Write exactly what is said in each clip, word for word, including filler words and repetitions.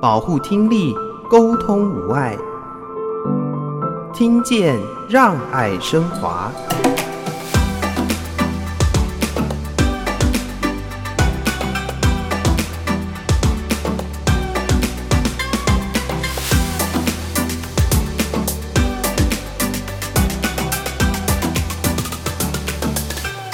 保护听力，沟通无碍，听见让爱升华。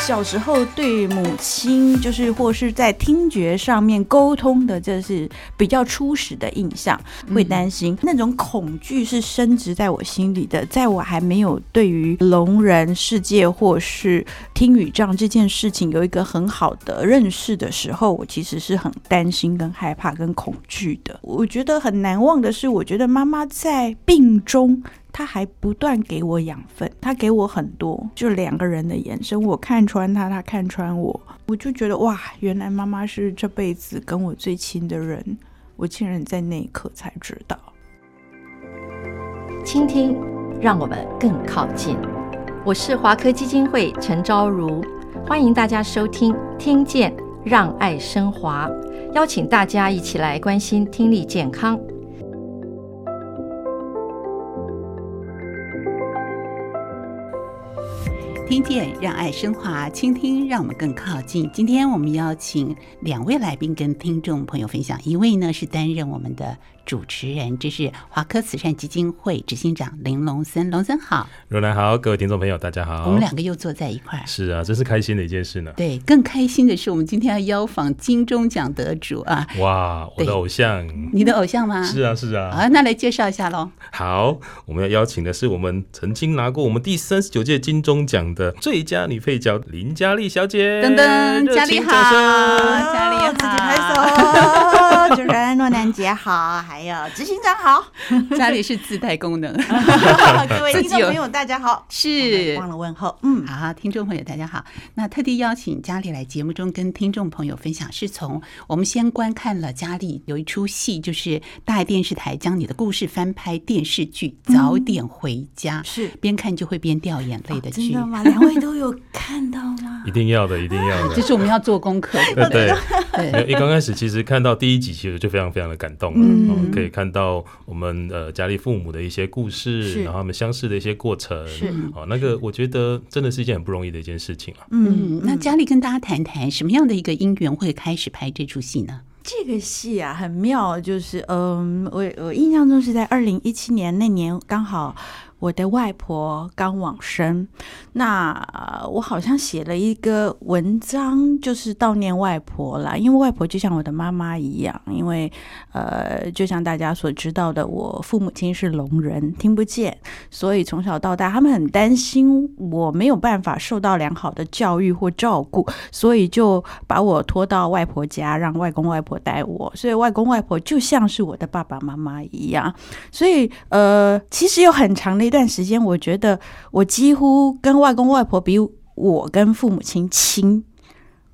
小时候对母亲就是或是在听觉上面沟通的，这是比较初始的印象，会担心、嗯、那种恐惧是深植在我心里的。在我还没有对于聋人世界或是听语障这件事情有一个很好的认识的时候，我其实是很担心跟害怕跟恐惧的。我觉得很难忘的是，我觉得妈妈在病中他还不断给我养分，他给我很多，就两个人的眼神，我看穿他，他看穿我，我就觉得哇，原来妈妈是这辈子跟我最亲的人，我竟然在那一刻才知道。倾听让我们更靠近。我是华科基金会陈昭如，欢迎大家收听听见让爱升华，邀请大家一起来关心听力健康。听见让爱升华，倾听让我们更靠近。今天我们邀请两位来宾跟听众朋友分享，一位呢是担任我们的主持人，这是华科慈善基金会执行长林龙森。龙森好。若兰好，各位听众朋友大家好。我们两个又坐在一块儿，是啊，这是开心的一件事呢。对，更开心的是我们今天要邀访金钟奖得主啊！哇，我的偶像。你的偶像吗？是啊是啊。好，那来介绍一下咯。好，我们要邀请的是我们曾经拿过我们第三十九届金钟奖的最佳女配角林嘉丽小姐。噔噔，嘉丽好，嘉丽好，自己拍手。主持人若男姐好，还有执行长好。嘉丽是自带功能。各位听众朋友大家好，是忘了问候。嗯，好，听众朋友大家好。那特地邀请嘉丽来节目中跟听众朋友分享，是从我们先观看了嘉丽有一出戏，就是大爱电视台将你的故事翻拍电视剧《早点回家》，是边看就会边掉眼泪的剧。两位都有看到吗？一定要的，一定要的。就是我们要做功课。对对对。因为刚开始其实看到第一集，其实就非常非常的感动了。嗯嗯，可以看到我们呃家里父母的一些故事，然后他们相识的一些过程。是。哦，那个我觉得真的是一件很不容易的一件事情啊。嗯，那嘉丽跟大家谈谈什么样的一个因缘会开始拍这出戏呢？这个戏啊很妙，就是嗯，我我印象中是在二零一七年那年，刚好我的外婆刚往生，那、呃、我好像写了一个文章，就是悼念外婆啦。因为外婆就像我的妈妈一样，因为呃，就像大家所知道的，我父母亲是聋人，听不见，所以从小到大，他们很担心我没有办法受到良好的教育或照顾，所以就把我拖到外婆家，让外公外婆带我。所以外公外婆就像是我的爸爸妈妈一样，所以呃，其实有很长的一段时间，我觉得我几乎跟外公外婆比我跟父母亲亲，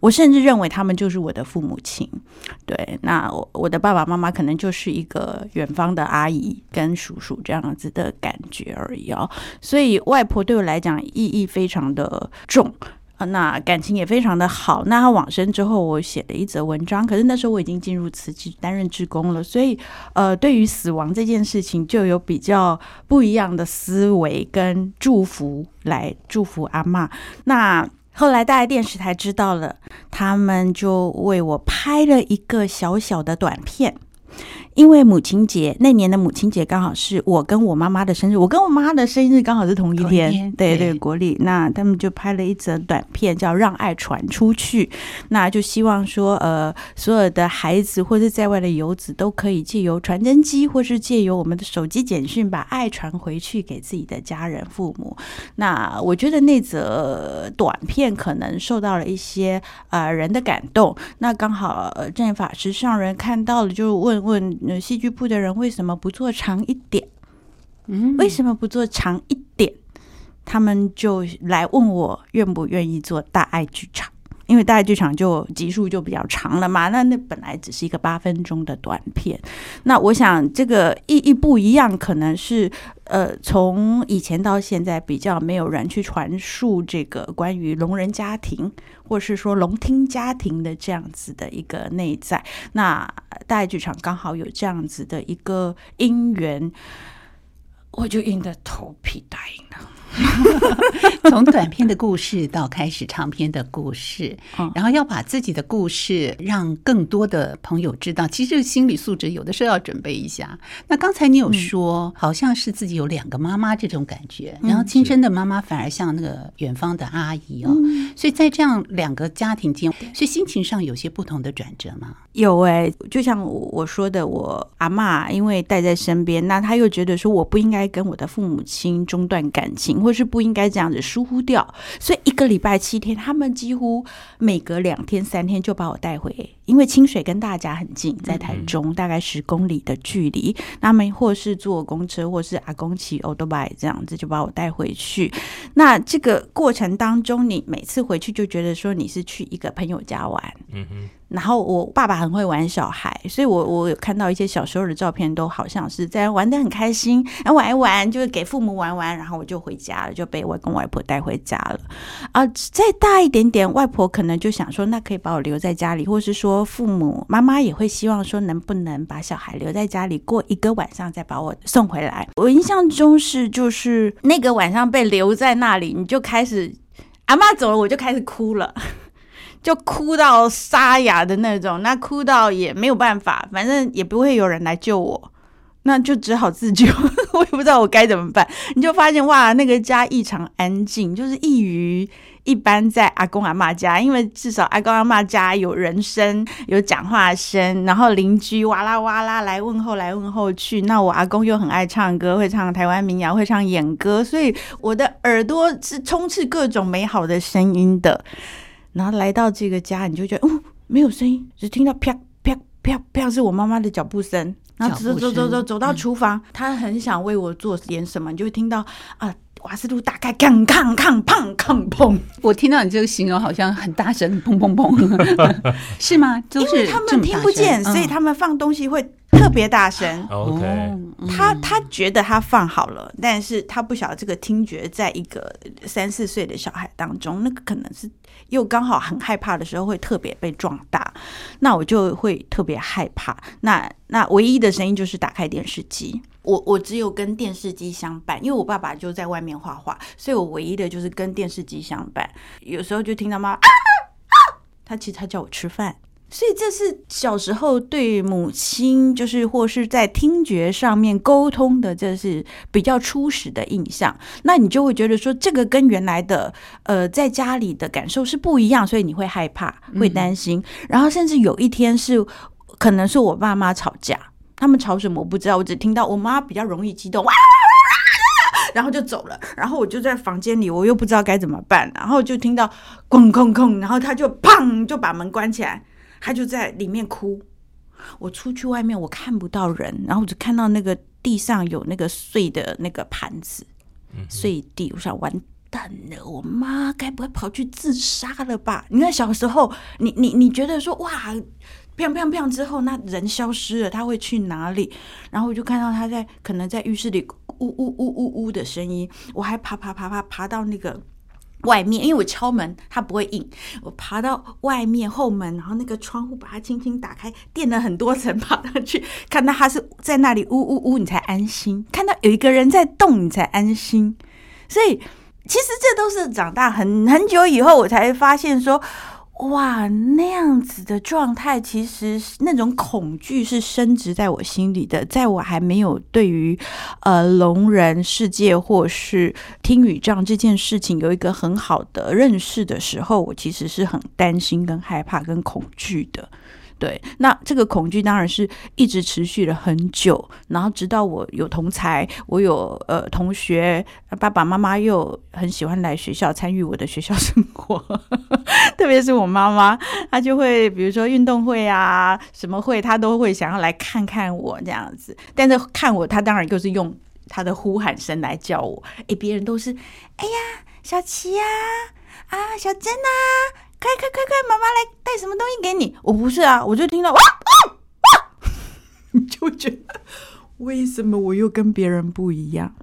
我甚至认为他们就是我的父母亲。对，那我的爸爸妈妈可能就是一个远方的阿姨跟叔叔这样子的感觉而已哦。所以外婆对我来讲意义非常的重，那感情也非常的好。那他往生之后，我写了一则文章，可是那时候我已经进入慈济担任志工了，所以呃，对于死亡这件事情就有比较不一样的思维跟祝福，来祝福阿嬷。那后来大爱电视台知道了，他们就为我拍了一个小小的短片。因为母亲节，那年的母亲节刚好是我跟我妈妈的生日，我跟我妈的生日刚好是同一天，同一天。对对，国历。那他们就拍了一则短片叫《让爱传出去》，那就希望说呃，所有的孩子或是在外的游子都可以借由传真机或是借由我们的手机简讯把爱传回去给自己的家人父母。那我觉得那则短片可能受到了一些呃人的感动，那刚好正言法师上人看到了，就问问戏剧部的人为什么不做长一点、嗯、为什么不做长一点，他们就来问我愿不愿意做大爱剧场。因为大爱剧场就集数就比较长了嘛，那那本来只是一个八分钟的短片，那我想这个意义不一样，可能是呃，从以前到现在比较没有人去传述这个关于聋人家庭或是说聋听家庭的这样子的一个内在，那大爱剧场刚好有这样子的一个因缘，我就硬着头皮答应了从短片的故事到开始长篇的故事、嗯、然后要把自己的故事让更多的朋友知道，其实心理素质有的时候要准备一下。那刚才你有说、嗯、好像是自己有两个妈妈这种感觉、嗯、然后亲生的妈妈反而像那个远方的阿姨哦、嗯，所以在这样两个家庭间，所以心情上有些不同的转折吗？有耶、欸、就像我说的，我阿嬷因为带在身边，那她又觉得说我不应该跟我的父母亲中断感情，或是不应该这样子疏忽掉，所以一个礼拜七天他们几乎每隔两天三天就把我带回，因为清水跟大家很近，在台中大概十公里的距离，他们或是坐公车或是阿公骑欧多拜这样子就把我带回去。那这个过程当中你每次回去就觉得说你是去一个朋友家玩，嗯哼，然后我爸爸很会玩小孩，所以我我有看到一些小时候的照片，都好像是在玩得很开心，然后玩一玩就是给父母玩玩，然后我就回家了，就被我跟外婆带回家了啊、呃。再大一点点，外婆可能就想说那可以把我留在家里，或是说父母妈妈也会希望说能不能把小孩留在家里过一个晚上再把我送回来。我印象中是就是那个晚上被留在那里，你就开始阿嬷走了我就开始哭了，就哭到沙哑的那种，那哭到也没有办法，反正也不会有人来救我，那就只好自救我也不知道我该怎么办。你就发现哇，那个家异常安静，就是异于一般在阿公阿嬷家，因为至少阿公阿嬷家有人声有讲话声，然后邻居哇啦哇啦来问候来问候去，那我阿公又很爱唱歌，会唱台湾民谣，会唱演歌，所以我的耳朵是充斥各种美好的声音的。然后来到这个家，你就觉得哦，没有声音，只听到啪啪啪啪是我妈妈的脚步声。然后走走走走走到厨房，她、嗯、很想为我做点什么，你就会听到啊，瓦斯炉打开，砰砰砰砰砰砰。我听到你这个形容好像很大声，砰砰砰，是吗？就是因为他们听不见，所以他们放东西会特别大声。OK，、嗯、他他觉得他放好了，但是他不晓得这个听觉在一个三四岁的小孩当中，那个可能是。又刚好很害怕的时候会特别被壮大，那我就会特别害怕，那那唯一的声音就是打开电视机，我我只有跟电视机相伴，因为我爸爸就在外面画画，所以我唯一的就是跟电视机相伴。有时候就听到妈妈啊啊，他其实他叫我吃饭，所以这是小时候对母亲就是或是在听觉上面沟通的，这是比较初始的印象。那你就会觉得说这个跟原来的呃在家里的感受是不一样，所以你会害怕会担心、嗯、然后甚至有一天是可能是我爸妈吵架，他们吵什么我不知道，我只听到我妈比较容易激动哇然后就走了，然后我就在房间里，我又不知道该怎么办，然后就听到咣咣咣，然后他就砰就把门关起来，他就在里面哭，我出去外面我看不到人，然后我就看到那个地上有那个碎的那个盘子、嗯、碎地，我想完蛋了，我妈该不会跑去自杀了吧。你看小时候你你你觉得说哇砰砰砰之后那人消失了，他会去哪里，然后我就看到他在可能在浴室里呜呜呜呜呜的声音，我还爬爬爬爬爬到那个外面，因为我敲门它不会应，我爬到外面后门，然后那个窗户把它轻轻打开，垫了很多层爬上去，看到它是在那里呜呜呜你才安心，看到有一个人在动你才安心。所以其实这都是长大很很久以后我才发现说哇，那样子的状态其实那种恐惧是深植在我心里的，在我还没有对于呃聋人世界或是听语障这件事情有一个很好的认识的时候，我其实是很担心跟害怕跟恐惧的。对，那这个恐惧当然是一直持续了很久，然后直到我有同侪，我有呃同学，爸爸妈妈又很喜欢来学校参与我的学校生活特别是我妈妈，她就会比如说运动会啊什么会，她都会想要来看看我这样子，但是看我她当然就是用她的呼喊声来叫我，诶别人都是哎呀小琪啊啊小珍啊快快快快，妈妈来带什么东西给你。我不是啊，我就听到哇哇哇，你就会觉得为什么我又跟别人不一样？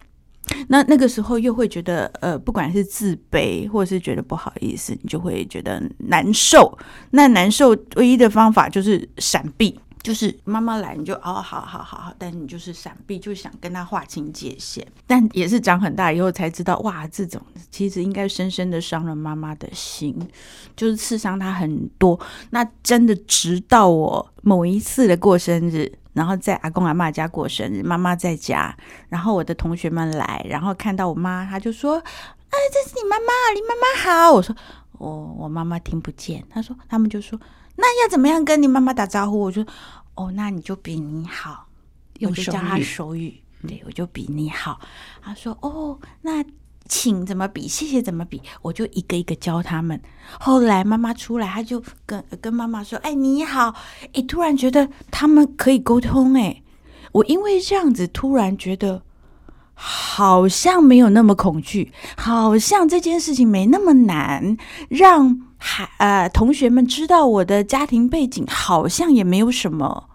那那个时候又会觉得呃，不管是自卑或者是觉得不好意思，你就会觉得难受。那难受唯一的方法就是闪避，就是妈妈来你就哦好好好，但你就是闪避，就想跟她划清界限。但也是长很大以后才知道，哇，这种其实应该深深的伤了妈妈的心，就是刺伤她很多。那真的直到我某一次的过生日，然后在阿公阿嬷家过生日，妈妈在家，然后我的同学们来，然后看到我妈，她就说：“啊，这是你妈妈，你妈妈好。”我说：“我、哦、我妈妈听不见。”她说：“他们就说那要怎么样跟你妈妈打招呼？”我说：“哦，那你就比你好，我就叫她手语，对，我就比你好。”她说：“哦，那请怎么比，谢谢怎么比。”我就一个一个教他们。后来妈妈出来，她就跟跟妈妈说：“哎，你好！”哎，突然觉得他们可以沟通。哎，我因为这样子突然觉得好像没有那么恐惧，好像这件事情没那么难，让呃同学们知道我的家庭背景，好像也没有什么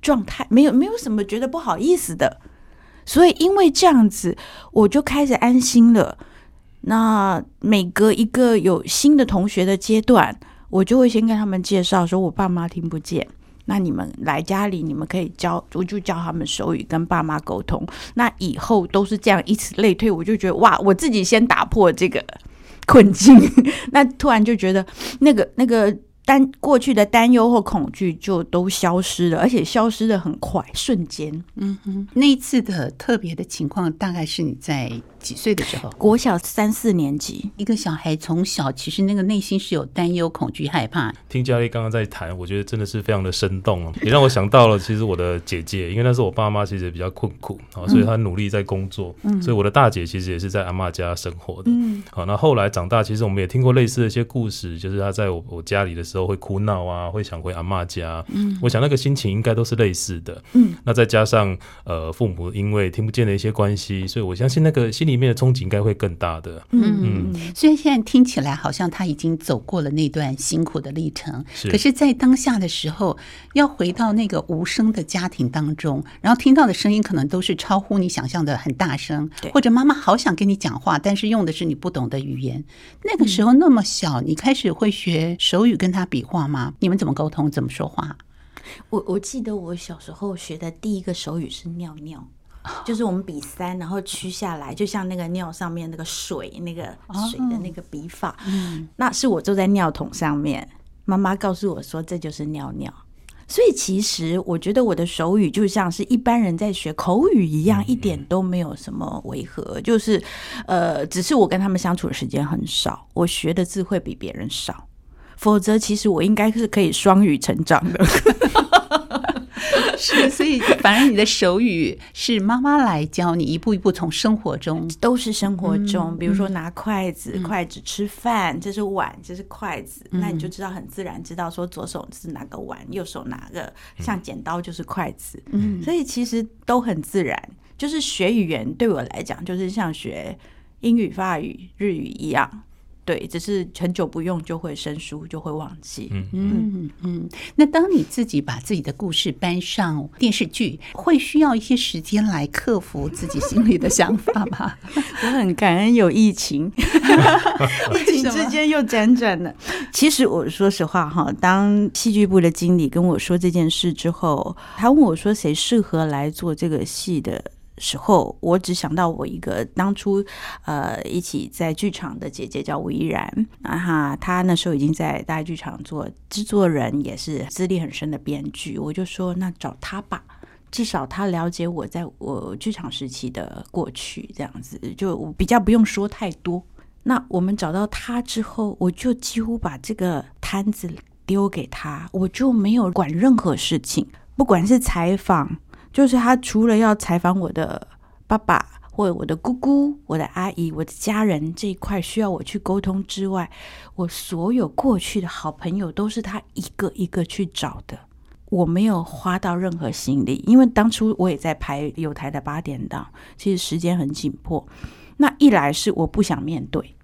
状态，没有没有什么觉得不好意思的。所以因为这样子我就开始安心了。那每隔一个有新的同学的阶段，我就会先跟他们介绍说我爸妈听不见，那你们来家里你们可以教，我就教他们手语跟爸妈沟通。那以后都是这样，以此类推。我就觉得哇，我自己先打破这个困境那突然就觉得那个那个担过去的担忧或恐惧就都消失了，而且消失的很快，瞬间。嗯哼，那一次的特别的情况大概是你在几岁的时候？国小三四年级。一个小孩从小其实那个内心是有担忧、恐惧、害怕。听佳丽刚刚在谈，我觉得真的是非常的生动、啊、也让我想到了其实我的姐姐，因为那时候我爸妈其实比较困苦、啊、所以她努力在工作、嗯、所以我的大姐其实也是在阿嬷家生活的、嗯啊、那后来长大其实我们也听过类似的一些故事，就是她在 我, 我家里的时候时候会哭闹啊，会想回阿嬷家、嗯、我想那个心情应该都是类似的、嗯、那再加上、呃、父母因为听不见的一些关系，所以我相信那个心里面的冲击应该会更大的。嗯嗯，虽然现在听起来好像他已经走过了那段辛苦的历程，是可是在当下的时候要回到那个无声的家庭当中，然后听到的声音可能都是超乎你想象的很大声，或者妈妈好想跟你讲话，但是用的是你不懂的语言。那个时候那么小、嗯、你开始会学手语跟他比划吗？你们怎么沟通？怎么说话？我我记得我小时候学的第一个手语是尿尿，就是我们比三，然后屈下来，就像那个尿上面那个水，那个水的那个比法。哦嗯、那是我坐在尿桶上面，妈妈告诉我说这就是尿尿。所以其实我觉得我的手语就像是一般人在学口语一样，一点都没有什么违和，就是呃，只是我跟他们相处的时间很少，我学的字会比别人少。否则其实我应该是可以双语成长的是，所以反而你的手语是妈妈来教你，一步一步从生活中，都是生活中、嗯、比如说拿筷子、嗯、筷子吃饭，这是碗，这是筷子、嗯、那你就知道很自然知道说左手是哪个碗，右手哪个，像剪刀就是筷子、嗯、所以其实都很自然，就是学语言对我来讲就是像学英语、法语、日语一样，对，只是很久不用就会生疏，就会忘记。嗯嗯嗯。那当你自己把自己的故事搬上电视剧，会需要一些时间来克服自己心里的想法吗？我很感恩有疫情，疫情之间又辗转了。其实我说实话哈，当戏剧部的经理跟我说这件事之后，他问我说谁适合来做这个戏的时候，我只想到我一个当初呃一起在剧场的姐姐叫吴依然啊，她那时候已经在大爱剧场做制作人，也是资历很深的编剧，我就说那找她吧，至少她了解我在我剧场时期的过去，这样子就比较不用说太多。那我们找到她之后，我就几乎把这个摊子丢给她，我就没有管任何事情，不管是采访，就是他除了要采访我的爸爸或者我的姑姑、我的阿姨、我的家人这一块需要我去沟通之外，我所有过去的好朋友都是他一个一个去找的，我没有花到任何心力，因为当初我也在排友台的八点档，其实时间很紧迫。那一来是我不想面对，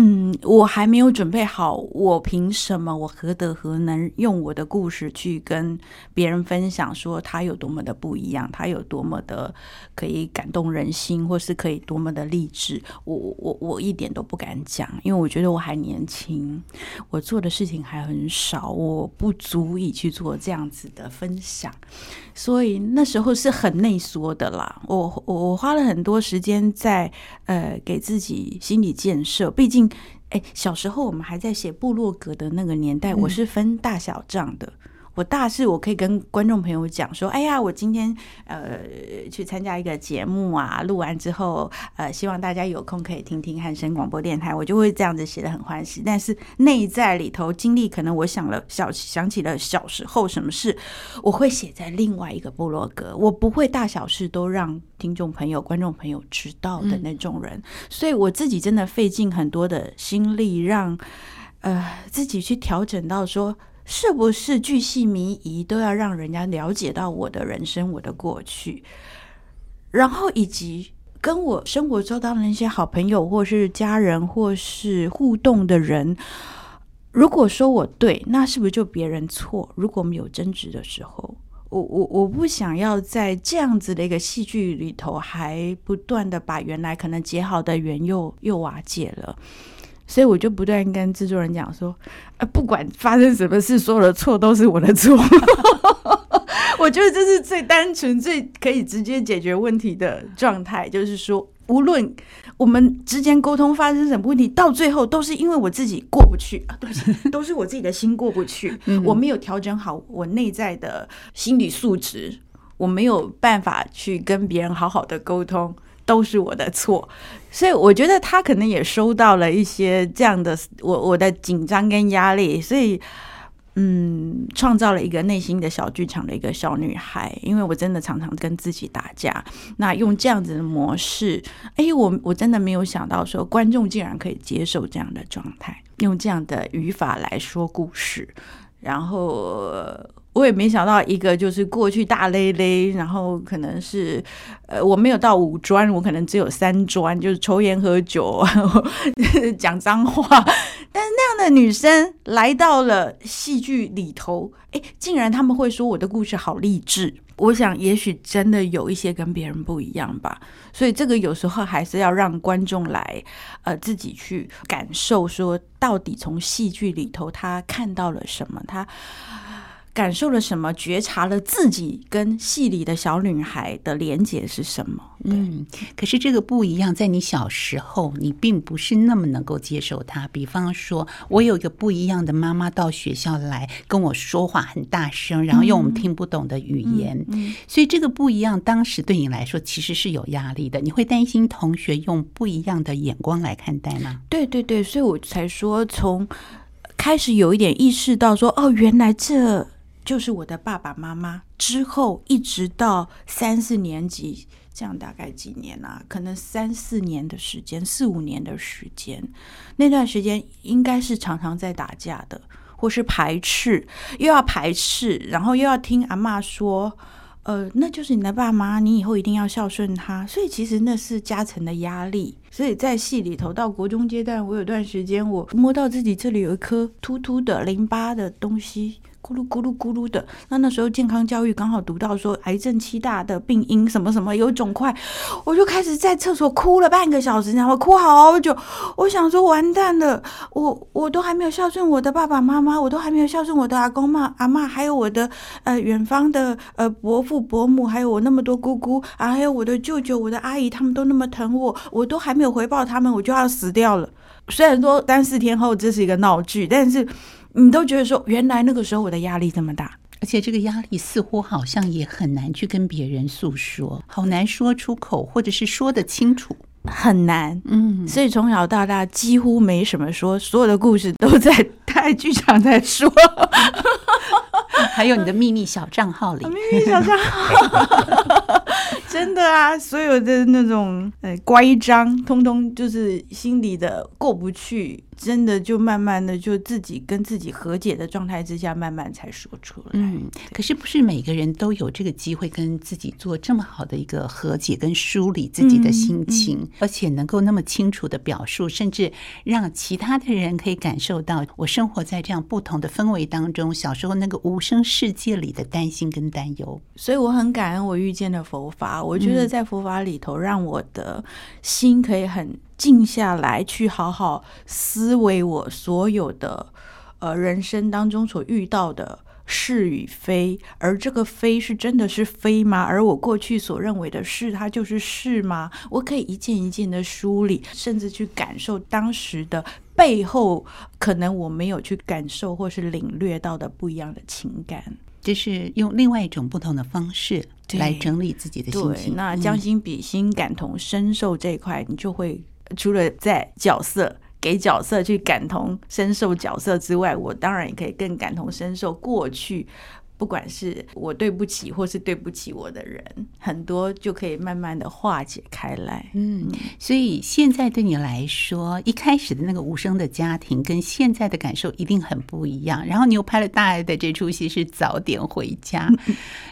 嗯，我还没有准备好，我凭什么，我何德何能用我的故事去跟别人分享，说他有多么的不一样，他有多么的可以感动人心，或是可以多么的励志。我我我一点都不敢讲，因为我觉得我还年轻，我做的事情还很少，我不足以去做这样子的分享，所以那时候是很内缩的啦。我我我花了很多时间在呃给自己心理建设，毕竟。哎，小时候我们还在写部落格的那个年代，我是分大小账的。嗯，我大是我可以跟观众朋友讲说，哎呀，我今天呃去参加一个节目啊，录完之后呃希望大家有空可以听听汉声广播电台，我就会这样子写得很欢喜。但是内在里头经历，可能我想了小想起了小时候什么事，我会写在另外一个部落格，我不会大小事都让听众朋友观众朋友知道的那种人。嗯，所以我自己真的费尽很多的心力让呃自己去调整到说，是不是巨细靡遗都要让人家了解到我的人生，我的过去，然后以及跟我生活周遭的那些好朋友或是家人或是互动的人，如果说我对，那是不是就别人错？如果我们有争执的时候，我我我不想要在这样子的一个戏剧里头还不断的把原来可能结好的缘又又瓦解了。所以我就不断跟制作人讲说，呃，不管发生什么事，所有的错都是我的错。我觉得这是最单纯、最可以直接解决问题的状态，就是说，无论我们之间沟通发生什么问题，到最后都是因为我自己过不去啊，对不起，都是我自己的心过不去，我没有调整好我内在的心理素质，我没有办法去跟别人好好的沟通。都是我的错，所以我觉得他可能也收到了一些这样的我我的紧张跟压力，所以嗯，创造了一个内心的小剧场的一个小女孩。因为我真的常常跟自己打架，那用这样子的模式，哎，我我真的没有想到说观众竟然可以接受这样的状态，用这样的语法来说故事，然后。我也没想到一个就是过去大咧咧，然后可能是呃我没有到五专，我可能只有三专，就是抽烟喝酒讲脏话，但是那样的女生来到了戏剧里头，哎，竟然他们会说我的故事好励志。我想也许真的有一些跟别人不一样吧，所以这个有时候还是要让观众来呃自己去感受，说到底从戏剧里头他看到了什么，他感受了什么，觉察了自己跟戏里的小女孩的连结是什么。嗯，可是这个不一样，在你小时候你并不是那么能够接受它。比方说我有一个不一样的妈妈到学校来跟我说话很大声，然后用我们听不懂的语言，嗯嗯嗯，所以这个不一样当时对你来说其实是有压力的，你会担心同学用不一样的眼光来看待吗？对对对，所以我才说从开始有一点意识到说，哦，原来这就是我的爸爸妈妈，之后一直到三四年级，这样大概几年啊，可能三四年的时间，四五年的时间，那段时间应该是常常在打架的，或是排斥，又要排斥，然后又要听阿嬷说呃，那就是你的爸妈，你以后一定要孝顺他，所以其实那是加成的压力。所以在戏里头到国中阶段，我有段时间我摸到自己这里有一颗突突的淋巴的东西，咕噜咕噜咕噜的，那那时候健康教育刚好读到说癌症七大的病因什么什么有肿块，我就开始在厕所哭了半个小时，然后哭好久，我想说完蛋了，我我都还没有孝顺我的爸爸妈妈，我都还没有孝顺我的阿公妈阿嬷，还有我的呃远方的呃伯父伯母，还有我那么多姑姑啊，还有我的舅舅我的阿姨，他们都那么疼我，我都还没有回报他们，我就要死掉了。虽然说三四天后这是一个闹剧，但是你都觉得说原来那个时候我的压力这么大，而且这个压力似乎好像也很难去跟别人诉说，好难说出口，或者是说得清楚，很难。嗯，所以从小到大几乎没什么说，所有的故事都在大剧场在说。还有你的秘密小账号里，秘密小账号真的啊，所有的那种呃乖张，通通就是心里的过不去，真的就慢慢的就自己跟自己和解的状态之下，慢慢才说出来。嗯，可是不是每个人都有这个机会跟自己做这么好的一个和解跟梳理自己的心情、嗯嗯、而且能够那么清楚的表述，甚至让其他的人可以感受到我生活在这样不同的氛围当中，小时候那个无声世界里的担心跟担忧。所以我很感恩我遇见了佛法，我觉得在佛法里头让我的心可以很静下来，去好好思维我所有的呃人生当中所遇到的是与非，而这个非是真的是非吗？而我过去所认为的是它就是是吗？我可以一件一件的梳理，甚至去感受当时的背后可能我没有去感受或是领略到的不一样的情感，就是用另外一种不同的方式来整理自己的心情。对，那将心比心、嗯、感同身受这一块，你就会除了在角色给角色去感同身受角色之外，我当然也可以更感同身受过去，不管是我对不起或是对不起我的人，很多就可以慢慢的化解开来。嗯，所以现在对你来说，一开始的那个无声的家庭跟现在的感受一定很不一样。然后你又拍了大爱的这出戏是早点回家，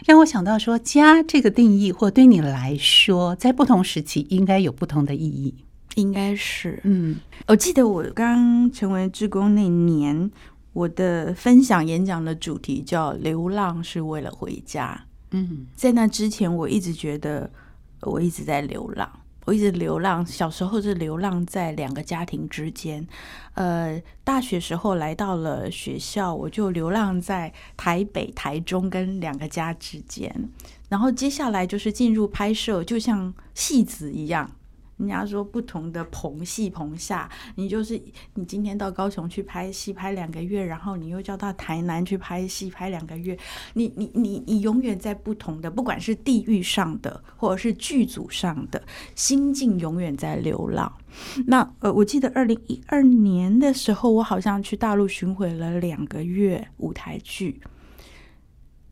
让我想到说家这个定义或对你来说在不同时期应该有不同的意义。应该是，嗯，我记得我刚成为志工那年，我的分享演讲的主题叫流浪是为了回家。嗯，在那之前我一直觉得我一直在流浪，我一直流浪，小时候是流浪在两个家庭之间，呃，大学时候来到了学校，我就流浪在台北、台中跟两个家之间，然后接下来就是进入拍摄，就像戏子一样，人家说不同的棚戏棚下，你就是你今天到高雄去拍戏拍两个月，然后你又叫到台南去拍戏拍两个月，你你你你永远在不同的，不管是地域上的或者是剧组上的心境，永远在流浪。那呃，我记得二零一二年的时候，我好像去大陆巡回了两个月舞台剧。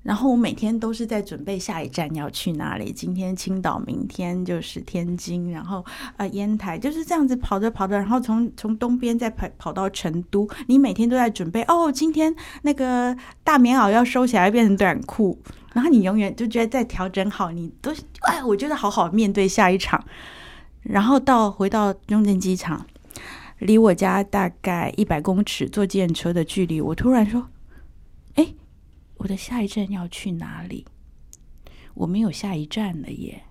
然后我每天都是在准备下一站要去哪里，今天青岛，明天就是天津，然后呃烟台，就是这样子跑着跑着，然后从从东边再跑跑到成都，你每天都在准备，哦，今天那个大棉袄要收起来变成短裤，然后你永远就觉得在调整好，你都哎，我觉得好好面对下一场，然后到回到中正机场，离我家大概一百公尺坐计程车的距离，我突然说，哎。我的下一站要去哪里？我没有下一站了耶！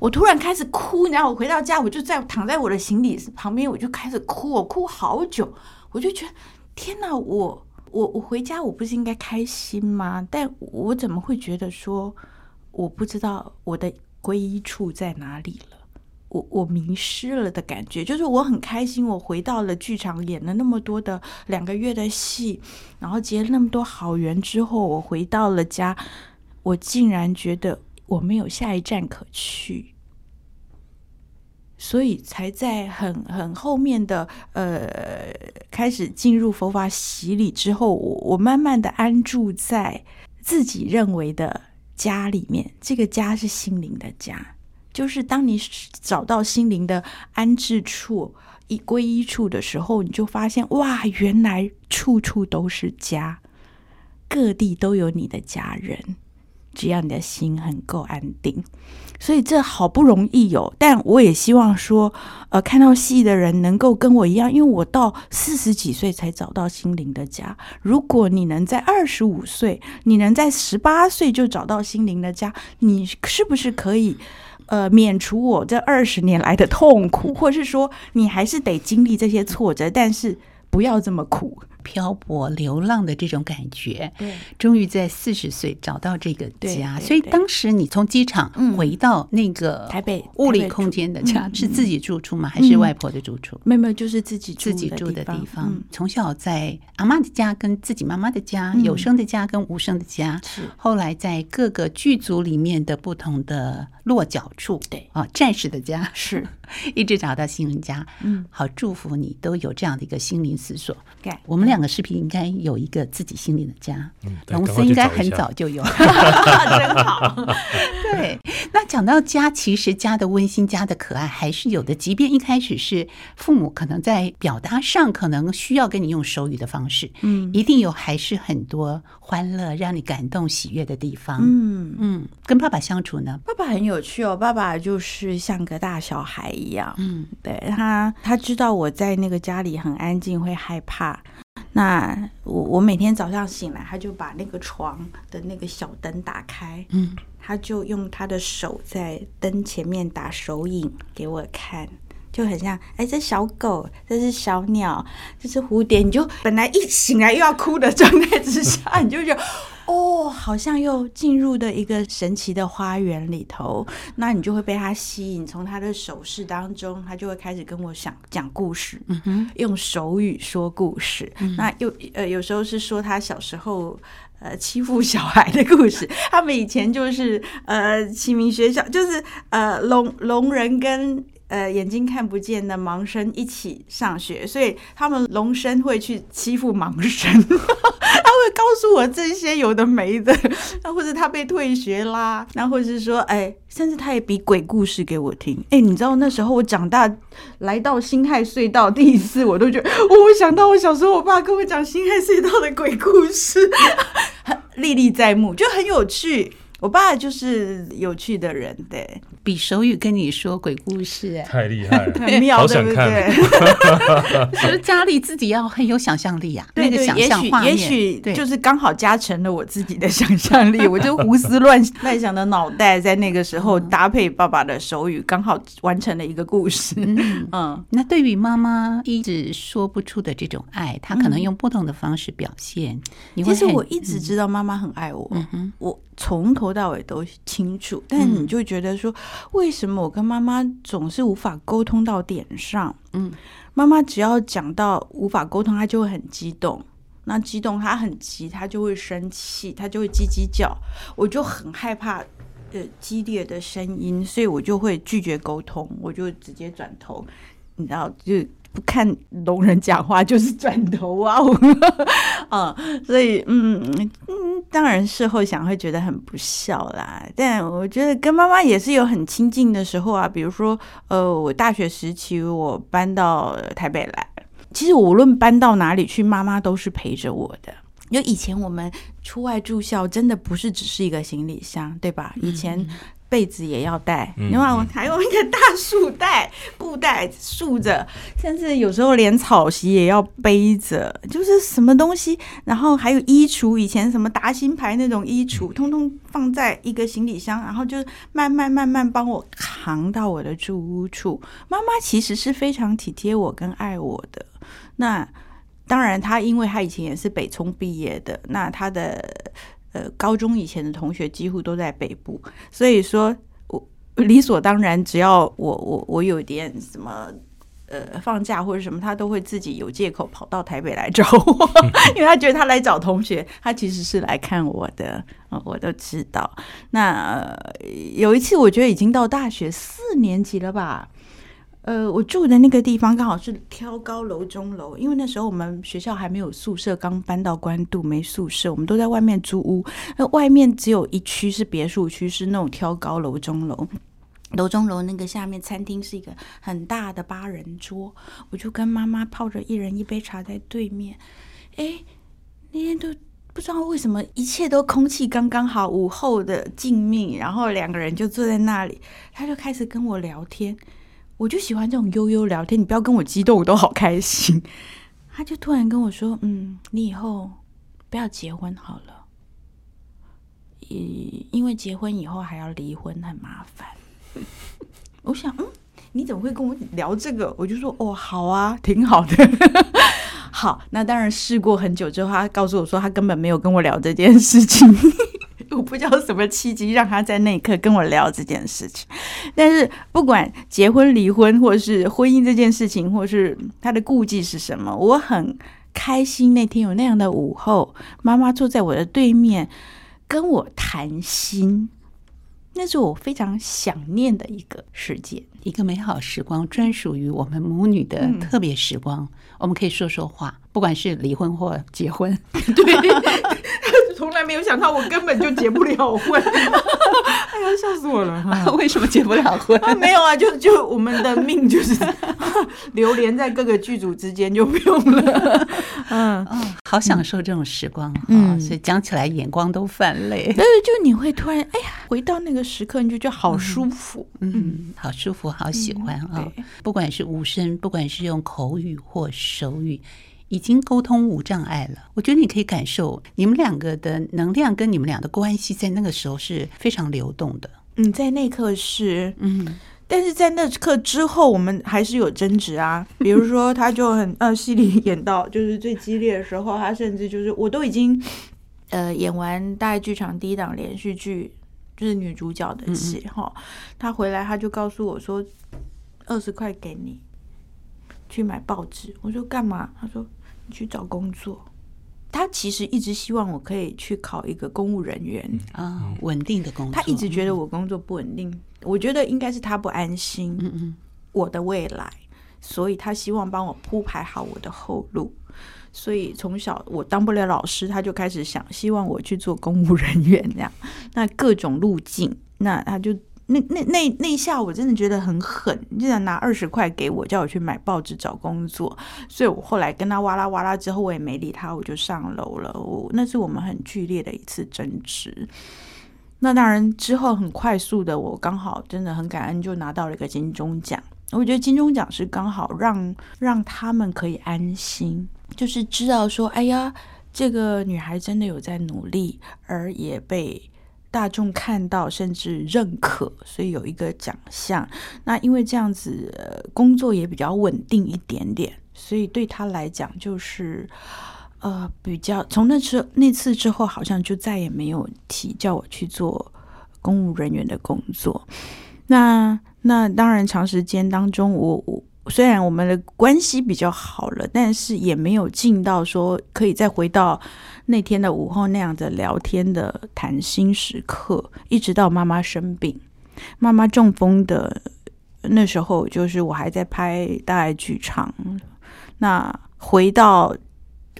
我突然开始哭，然后我回到家，我就在躺在我的行李旁边，我就开始哭，我哭好久，我就觉得天哪，我我我回家我不是应该开心吗？但我怎么会觉得说我不知道我的皈依处在哪里了？我我迷失了的感觉，就是我很开心我回到了剧场，演了那么多的两个月的戏，然后结了那么多好缘之后，我回到了家，我竟然觉得我没有下一站可去，所以才在很很后面的呃开始进入佛法洗礼之后，我我慢慢的安住在自己认为的家里面，这个家是心灵的家，就是当你找到心灵的安置处、一皈依处的时候，你就发现哇，原来处处都是家，各地都有你的家人，只要你的心很够安定。所以这好不容易有，但我也希望说呃，看到戏的人能够跟我一样，因为我到四十几岁才找到心灵的家，如果你能在二十五岁，你能在十八岁就找到心灵的家，你是不是可以呃，免除我这二十年来的痛苦，或是说你还是得经历这些挫折，但是不要这么苦，漂泊流浪的这种感觉，终于在四十岁找到这个家。所以当时你从机场回到那个台北物理空间的家，是自己住处吗？还是外婆的住处？没有，就是自己自己住的地方。从小在阿妈的家、跟自己妈妈的家、有声的家跟无声的家，后来在各个剧组里面的不同的落脚处，对啊，战士的家是，一直找到心灵家。嗯，好，祝福你都有这样的一个心灵思索。我们俩。两个视频应该有一个自己心里的家，龙、嗯、思应该很早就有真好对，那讲到家，其实家的温馨、家的可爱还是有的，即便一开始是父母可能在表达上可能需要跟你用手语的方式，嗯，一定有还是很多欢乐让你感动喜悦的地方。嗯嗯，跟爸爸相处呢，爸爸很有趣哦，爸爸就是像个大小孩一样，嗯，对他，他知道我在那个家里很安静会害怕。那我我每天早上醒来，他就把那个床的那个小灯打开，嗯，他就用他的手在灯前面打手影给我看，就很像，哎，这小狗，这是小鸟，这是蝴蝶，你就本来一醒来又要哭的状态之下，你就觉得哦，好像又进入的一个神奇的花园里头，那你就会被他吸引，从他的手势当中，他就会开始跟我想讲故事，嗯，用手语说故事，嗯，那又呃有时候是说他小时候呃欺负小孩的故事，他们以前就是呃启明学校就是呃聋聋人跟呃，眼睛看不见的盲生一起上学，所以他们聋生会去欺负盲生，他会告诉我这些有的没的，或者他被退学啦，然后或者是说，哎，甚至他也比鬼故事给我听。哎，你知道那时候我长大来到辛亥隧道第一次，我都觉得，哦，我想到我小时候我爸跟我讲辛亥隧道的鬼故事，历历在目，就很有趣。我爸就是有趣的人，对，比手语跟你说鬼故事，欸，太厉害了，很妙，对不对？就是家里自己要很有想象力啊，对对，那个想象画面，也许就是刚好加成了我自己的想象力，我就胡思乱乱想的脑袋，在那个时候搭配爸爸的手语，刚好完成了一个故事。嗯，嗯，那对于妈妈一直说不出的这种爱，她可能用不同的方式表现。嗯，其实我一直知道妈妈很爱我，嗯，我从头到尾都清楚，但你就觉得说，嗯，为什么我跟妈妈总是无法沟通到点上？嗯，妈妈只要讲到无法沟通，她就会很激动。那激动，她很急，她就会生气，她就会叽叽叫。我就很害怕，呃，激烈的声音，所以我就会拒绝沟通，我就直接转头，你知道，就不看聋人讲话，就是转头啊，啊，所以嗯嗯，当然事后想会觉得很不孝啦。但我觉得跟妈妈也是有很亲近的时候啊，比如说呃，我大学时期我搬到台北来，其实我无论搬到哪里去，妈妈都是陪着我的。因为以前我们出外住校，真的不是只是一个行李箱，对吧？以前，嗯。被子也要带，另外我还用一个大束带、布带束着，甚至有时候连草席也要背着，就是什么东西，然后还有衣橱，以前什么达新牌那种衣橱，通通放在一个行李箱，然后就慢慢慢慢帮我扛到我的住屋处。妈妈其实是非常体贴我跟爱我的。那当然，她因为她以前也是北聪毕业的，那她的。呃，高中以前的同学几乎都在北部，所以说我理所当然，只要我我我有点什么呃放假或者什么，他都会自己有借口跑到台北来找我，因为他觉得他来找同学，他其实是来看我的，呃、我都知道。那，呃、有一次，我觉得已经到大学四年级了吧。呃，我住的那个地方刚好是挑高楼中楼，因为那时候我们学校还没有宿舍，刚搬到关渡没宿舍，我们都在外面租屋。那外面只有一区是别墅区，是那种挑高楼中楼。楼中楼那个下面餐厅是一个很大的八人桌，我就跟妈妈泡着一人一杯茶在对面。哎，那天都不知道为什么一切都空气刚刚好，午后的静谧，然后两个人就坐在那里，他就开始跟我聊天。我就喜欢这种悠悠聊天，你不要跟我激动，我都好开心。他就突然跟我说：“嗯，你以后不要结婚好了，因为结婚以后还要离婚，很麻烦。”我想，嗯，你怎么会跟我聊这个？我就说：“哦，好啊，挺好的。”好，那当然试过很久之后，他告诉我说他根本没有跟我聊这件事情。我不知道什么契机让他在那一刻跟我聊这件事情，但是不管结婚离婚或是婚姻这件事情，或是他的顾忌是什么，我很开心那天有那样的午后，妈妈坐在我的对面跟我谈心，那是我非常想念的一个时间，一个美好时光，专属于我们母女的特别时光，嗯，我们可以说说话，不管是离婚或结婚。对，从来没有想到我根本就结不了婚。哎呀，笑死我了！啊、为什么结不了婚、啊？没有啊，就就我们的命就是流连在各个剧组之间就不用了。嗯、哦，好享受这种时光啊、嗯哦！所以讲起来眼光都泛泪。但是就你会突然哎呀，回到那个时刻，你就觉得好舒服，嗯，嗯好舒服，好喜欢啊、哦嗯！不管是无声，不管是用口语或手语。已经沟通无障碍了，我觉得你可以感受你们两个的能量跟你们俩的关系在那个时候是非常流动的。嗯，在那刻是，嗯，但是在那刻之后我们还是有争执啊，比如说他就很呃，戏里演到就是最激烈的时候，他甚至就是我都已经呃演完大爱剧场第一档连续剧就是女主角的戏哈、嗯嗯，他回来他就告诉我说二十块给你去买报纸，我说干嘛？他说你去找工作。他其实一直希望我可以去考一个公务人员啊，稳定的工作。他一直觉得我工作不稳定，嗯、我觉得应该是他不安心，嗯嗯，我的未来，所以他希望帮我铺排好我的后路。所以从小我当不了老师，他就开始想，希望我去做公务人员这样。那各种路径，那他就。那那那那一下我真的觉得很狠，竟然拿二十块给我，叫我去买报纸找工作。所以我后来跟他哇啦哇啦之后，我也没理他，我就上楼了。我那是我们很剧烈的一次争执。那当然之后很快速的，我刚好真的很感恩，就拿到了一个金钟奖。我觉得金钟奖是刚好让让他们可以安心，就是知道说，哎呀，这个女孩真的有在努力，而也被。大众看到甚至认可，所以有一个奖项。那因为这样子、呃、工作也比较稳定一点点，所以对他来讲就是呃比较从那次那次之后好像就再也没有提叫我去做公务人员的工作。那那当然长时间当中我我虽然我们的关系比较好了，但是也没有进到说可以再回到那天的午后那样的聊天的谈心时刻，一直到妈妈生病，妈妈中风的那时候，就是我还在拍大爱剧场。那回到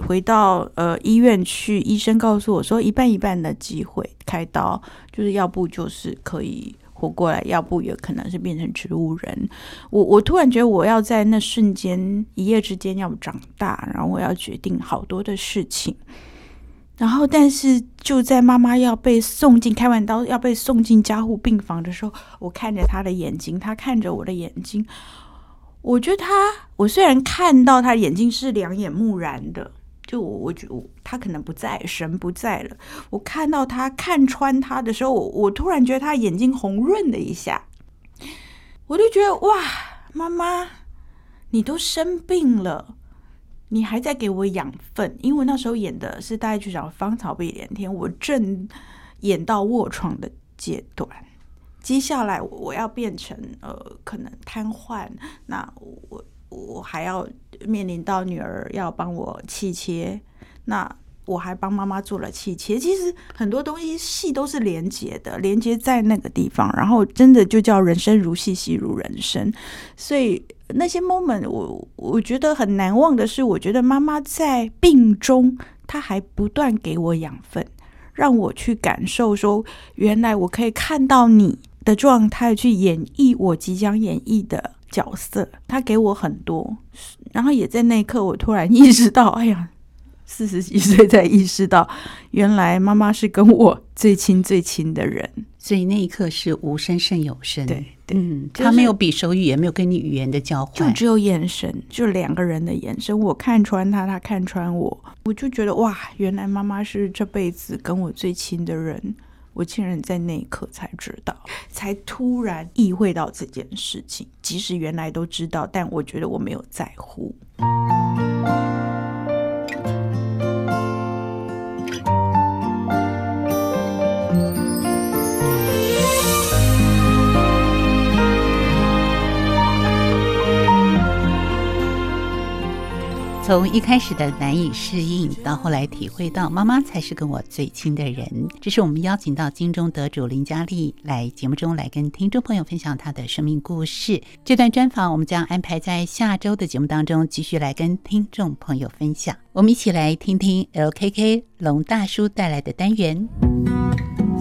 回到呃医院去，医生告诉我说一半一半的机会开刀，就是要不就是可以活过来，要不也可能是变成植物人。我我突然觉得我要在那瞬间一夜之间要长大，然后我要决定好多的事情。然后但是就在妈妈要被送进开完刀要被送进加护病房的时候，我看着她的眼睛，她看着我的眼睛，我觉得她，我虽然看到她眼睛是两眼木然的，就我我觉得他可能不在，神不在了。我看到他看穿他的时候，我我突然觉得他眼睛红润了一下，我就觉得哇，妈妈，你都生病了，你还在给我养分。因为那时候演的是大爱剧场《芳草碧连天》，我正演到卧床的阶段。接下来我要变成呃，可能瘫痪，那我。我还要面临到女儿要帮我气切，那我还帮妈妈做了气切。其实很多东西戏都是连结的，连结在那个地方，然后真的就叫人生如戏，戏如人生。所以那些 moment 我我觉得很难忘的是，我觉得妈妈在病中她还不断给我养分，让我去感受说原来我可以看到你的状态去演绎我即将演绎的角色，他给我很多。然后也在那一刻我突然意识到，哎呀，四十几岁才意识到原来妈妈是跟我最亲最亲的人。所以那一刻是无声胜有声。对对、嗯就是、他没有比手语，也没有跟你语言的交换，就只有眼神，就两个人的眼神，我看穿他，他看穿我。我就觉得哇，原来妈妈是这辈子跟我最亲的人，我竟然在那一刻才知道，才突然意会到这件事情。即使原来都知道，但我觉得我没有在乎。从一开始的难以适应，到后来体会到妈妈才是跟我最亲的人。这是我们邀请到金钟得主林嘉丽来节目中来跟听众朋友分享她的生命故事。这段专访我们将安排在下周的节目当中继续来跟听众朋友分享。我们一起来听听 L K K 龙大叔带来的单元。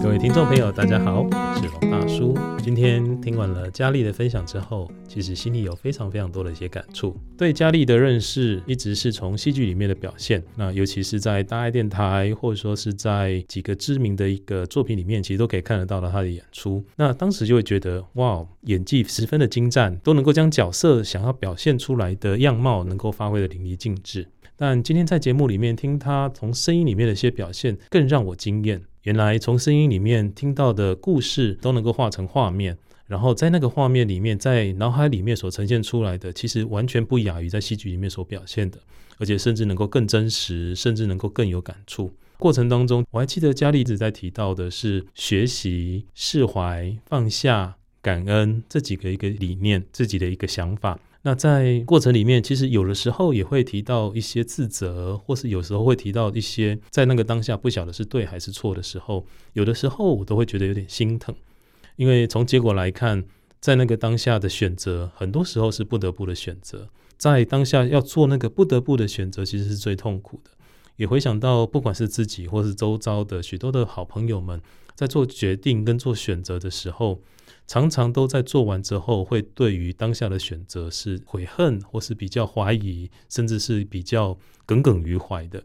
各位听众朋友大家好，我是龙大叔。今天听完了嘉丽的分享之后，其实心里有非常非常多的一些感触。对嘉丽的认识一直是从戏剧里面的表现，那尤其是在大爱电台或者说是在几个知名的一个作品里面，其实都可以看得到她的演出。那当时就会觉得哇，演技十分的精湛，都能够将角色想要表现出来的样貌能够发挥的淋漓尽致。但今天在节目里面听她从声音里面的一些表现更让我惊艳，原来从声音里面听到的故事都能够画成画面，然后在那个画面里面，在脑海里面所呈现出来的，其实完全不亚于在戏剧里面所表现的，而且甚至能够更真实，甚至能够更有感触。过程当中我还记得嘉丽一直在提到的是学习、释怀、放下、感恩这几个一个理念，自己的一个想法。那在过程里面其实有的时候也会提到一些自责，或是有时候会提到一些在那个当下不晓得是对还是错的时候，有的时候我都会觉得有点心疼，因为从结果来看，在那个当下的选择很多时候是不得不的选择，在当下要做那个不得不的选择其实是最痛苦的。也回想到不管是自己或是周遭的许多的好朋友们，在做决定跟做选择的时候，常常都在做完之后会对于当下的选择是悔恨，或是比较怀疑，甚至是比较耿耿于怀的。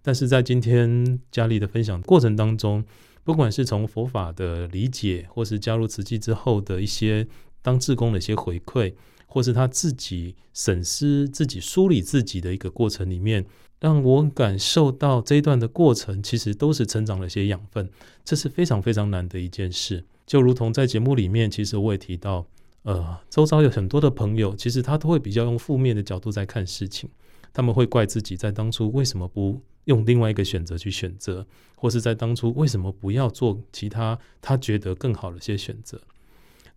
但是在今天嘉丽的分享过程当中，不管是从佛法的理解，或是加入慈济之后的一些当志工的一些回馈，或是他自己审视自己梳理自己的一个过程里面，让我感受到这一段的过程其实都是成长了一些养分，这是非常非常难的一件事。就如同在节目里面其实我也提到呃，周遭有很多的朋友，其实他都会比较用负面的角度在看事情，他们会怪自己在当初为什么不用另外一个选择去选择，或是在当初为什么不要做其他他觉得更好的一些选择。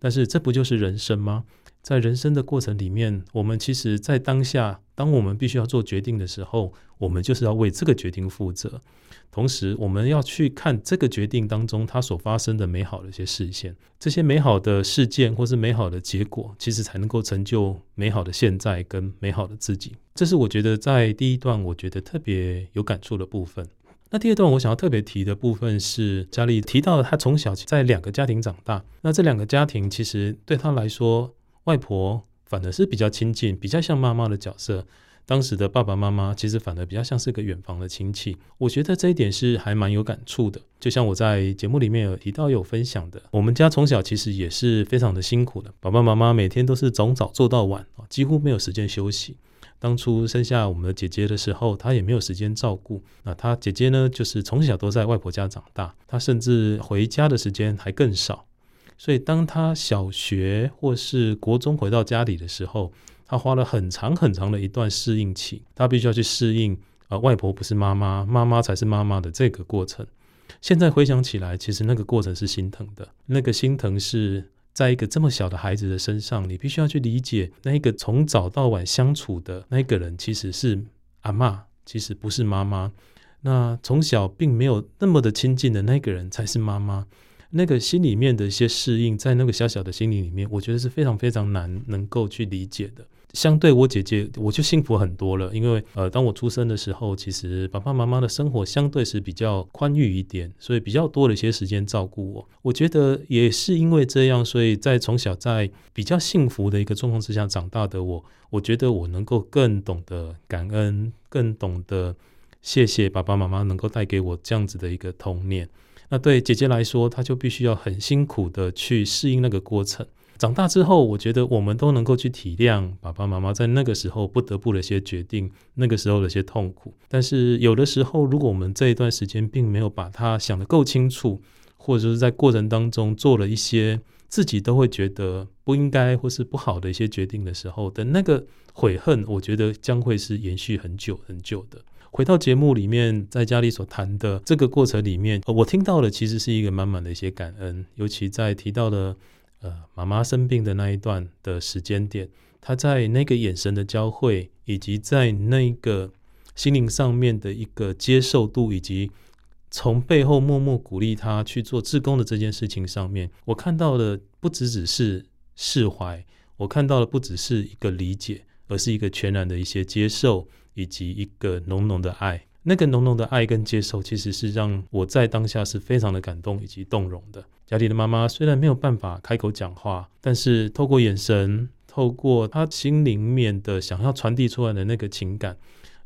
但是这不就是人生吗？在人生的过程里面，我们其实在当下，当我们必须要做决定的时候，我们就是要为这个决定负责，同时我们要去看这个决定当中它所发生的美好的一些事件，这些美好的事件或是美好的结果，其实才能够成就美好的现在跟美好的自己。这是我觉得在第一段我觉得特别有感触的部分。那第二段我想要特别提的部分是嘉丽提到她从小在两个家庭长大，那这两个家庭其实对她来说，外婆反而是比较亲近，比较像妈妈的角色，当时的爸爸妈妈其实反而比较像是个远房的亲戚。我觉得这一点是还蛮有感触的，就像我在节目里面有提到有分享的，我们家从小其实也是非常的辛苦的，爸爸妈妈每天都是从早做到晚，几乎没有时间休息。当初生下我们的姐姐的时候，她也没有时间照顾，那她姐姐呢就是从小都在外婆家长大，她甚至回家的时间还更少，所以当他小学或是国中回到家里的时候，他花了很长很长的一段适应期，他必须要去适应、呃、外婆不是妈妈，妈妈才是妈妈的这个过程。现在回想起来，其实那个过程是心疼的，那个心疼是在一个这么小的孩子的身上，你必须要去理解那一个从早到晚相处的那一个人其实是阿嬷，其实不是妈妈，那从小并没有那么的亲近的那个人才是妈妈，那个心里面的一些适应，在那个小小的心灵里面，我觉得是非常非常难能够去理解的。相对我姐姐，我就幸福很多了，因为呃，当我出生的时候，其实爸爸妈妈的生活相对是比较宽裕一点，所以比较多的一些时间照顾我。我觉得也是因为这样，所以在从小在比较幸福的一个状况之下长大的我，我觉得我能够更懂得感恩，更懂得谢谢爸爸妈妈能够带给我这样子的一个童年。那对姐姐来说，她就必须要很辛苦的去适应那个过程。长大之后，我觉得我们都能够去体谅爸爸妈妈在那个时候不得不的一些决定，那个时候的一些痛苦。但是有的时候，如果我们这一段时间并没有把它想得够清楚，或者是在过程当中做了一些自己都会觉得不应该或是不好的一些决定的时候的那个悔恨，我觉得将会是延续很久很久的。回到节目里面，在嘉丽所谈的这个过程里面，我听到的其实是一个满满的一些感恩，尤其在提到了呃妈妈生病的那一段的时间点，他在那个眼神的交汇，以及在那个心灵上面的一个接受度，以及从背后默默鼓励他去做志工的这件事情上面，我看到的不只只是释怀，我看到的不只是一个理解，而是一个全然的一些接受，以及一个浓浓的爱。那个浓浓的爱跟接受其实是让我在当下是非常的感动以及动容的。家里的妈妈虽然没有办法开口讲话，但是透过眼神，透过她心里面的想要传递出来的那个情感，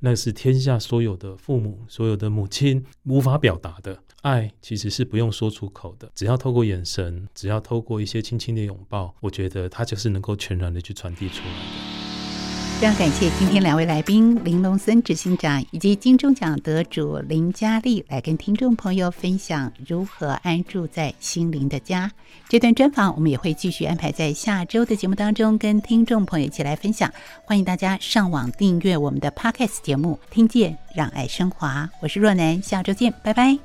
那是天下所有的父母，所有的母亲无法表达的。爱其实是不用说出口的，只要透过眼神，只要透过一些轻轻的拥抱，我觉得它就是能够全然的去传递出来的。非常感谢今天两位来宾林龙森执行长以及金钟奖得主林嘉丽来跟听众朋友分享如何安住在心灵的家。这段专访我们也会继续安排在下周的节目当中跟听众朋友一起来分享，欢迎大家上网订阅我们的 Podcast 节目，听见让爱升华。我是若男，下周见，拜拜。